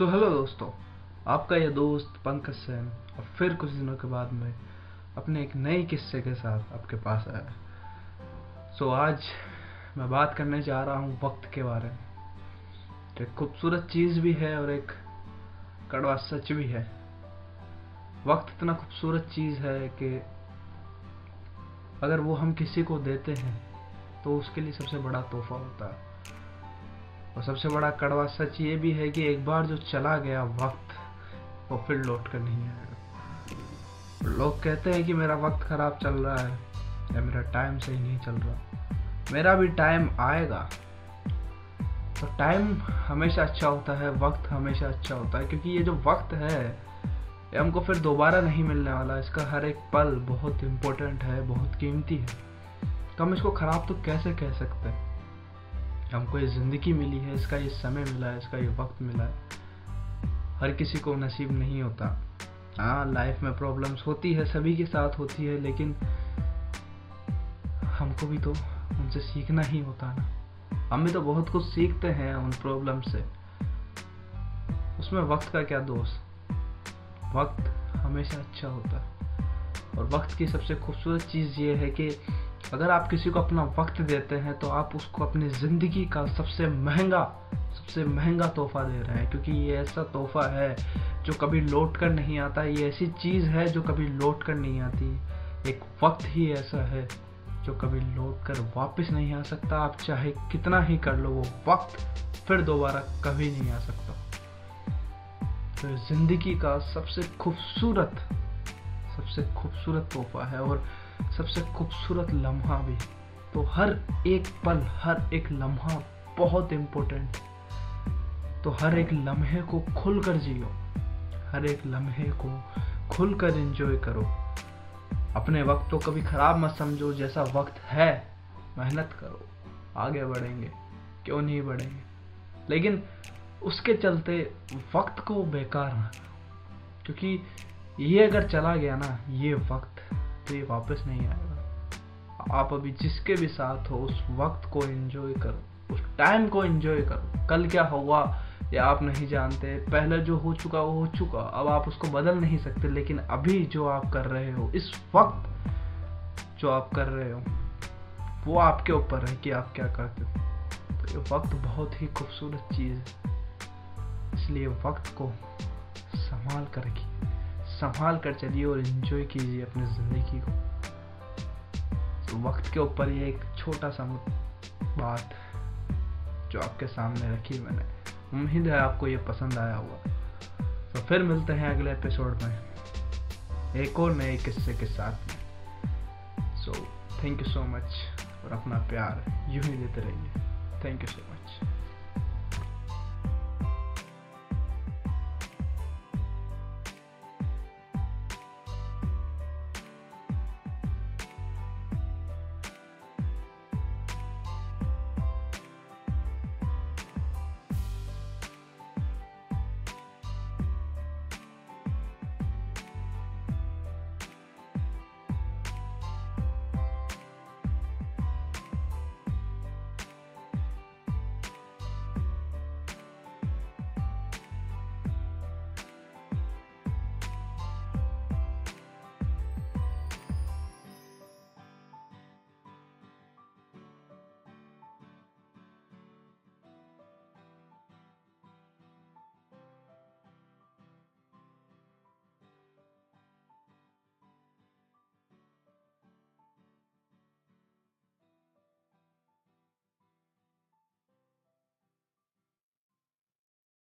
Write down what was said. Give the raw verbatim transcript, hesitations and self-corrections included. सो so, hello दोस्तों, आपका यह दोस्त पंकज सैन और फिर कुछ दिनों के बाद में अपने एक नए किस्से के साथ आपके पास आया है। सो so, आज मैं बात करने जा रहा हूँ वक्त के बारे में। तो एक खूबसूरत चीज़ भी है और एक कड़वा सच भी है। वक्त इतना खूबसूरत चीज़ है कि अगर वो हम किसी को देते हैं तो उसके लिए सबसे बड़ा तोहफा होता है। और सबसे बड़ा कड़वा सच ये भी है कि एक बार जो चला गया वक्त वो फिर लौट कर नहीं आएगा। लोग कहते हैं कि मेरा वक्त ख़राब चल रहा है या मेरा टाइम सही नहीं चल रहा। मेरा भी टाइम आएगा। तो टाइम हमेशा अच्छा होता है, वक्त हमेशा अच्छा होता है, क्योंकि ये जो वक्त है ये हमको फिर दोबारा नहीं मिलने वाला। इसका हर एक पल बहुत इम्पोर्टेंट है, बहुत कीमती है। तो हम इसको ख़राब तो कैसे कह सकते हैं। हमको ये ज़िंदगी मिली है, इसका ये समय मिला है, इसका ये वक्त मिला है। हर किसी को नसीब नहीं होता। हाँ, लाइफ में प्रॉब्लम्स होती है, सभी के साथ होती है, लेकिन हमको भी तो उनसे सीखना ही होता ना। हम भी तो बहुत कुछ सीखते हैं उन प्रॉब्लम से। उसमें वक्त का क्या दोष। वक्त हमेशा अच्छा होता है। और वक्त की सबसे खूबसूरत चीज़ ये है कि अगर आप किसी को अपना वक्त देते हैं तो आप उसको अपनी ज़िंदगी का सबसे महंगा सबसे महंगा तोहफा दे रहे हैं, क्योंकि ये ऐसा तोहफा है जो कभी लौट कर नहीं आता। ये ऐसी चीज़ है जो कभी लौट कर नहीं आती। एक वक्त ही ऐसा है जो कभी लौट कर वापस नहीं आ सकता। आप चाहे कितना ही कर लो, वो वक्त फिर दोबारा कभी नहीं आ सकता। तो ज़िंदगी का सबसे खूबसूरत सबसे खूबसूरत तोहफा है और सबसे खूबसूरत लम्हा भी। तो हर एक पल, हर एक लम्हा बहुत इम्पोर्टेंट। तो हर एक लम्हे को खुल कर जियो, हर एक लम्हे को खुल कर एंजॉय करो। अपने वक्त को कभी ख़राब मत समझो। जैसा वक्त है मेहनत करो, आगे बढ़ेंगे, क्यों नहीं बढ़ेंगे, लेकिन उसके चलते वक्त को बेकार ना करो, क्योंकि ये अगर चला गया ना ये वक्त, तो ये वापस नहीं आएगा। आप अभी जिसके भी साथ हो उस वक्त को एंजॉय करो, उस टाइम को एंजॉय करो। कल क्या होगा ये आप नहीं जानते। पहले जो हो चुका वो हो चुका, अब आप उसको बदल नहीं सकते, लेकिन अभी जो आप कर रहे हो, इस वक्त जो आप कर रहे हो, वो आपके ऊपर है कि आप क्या करते हो। तो ये वक्त बहुत ही खूबसूरत चीज़ है, इसलिए वक्त को संभाल कर रखिए, संभाल कर चलिए और एंजॉय कीजिए अपनी ज़िंदगी को। तो वक्त के ऊपर ये एक छोटा सा बात जो आपके सामने रखी मैंने, उम्मीद है आपको ये पसंद आया होगा। तो फिर मिलते हैं अगले एपिसोड में एक और नए किस्से के साथ में। So thank you so much. और अपना प्यार यूं ही देते रहिए। Thank you so much.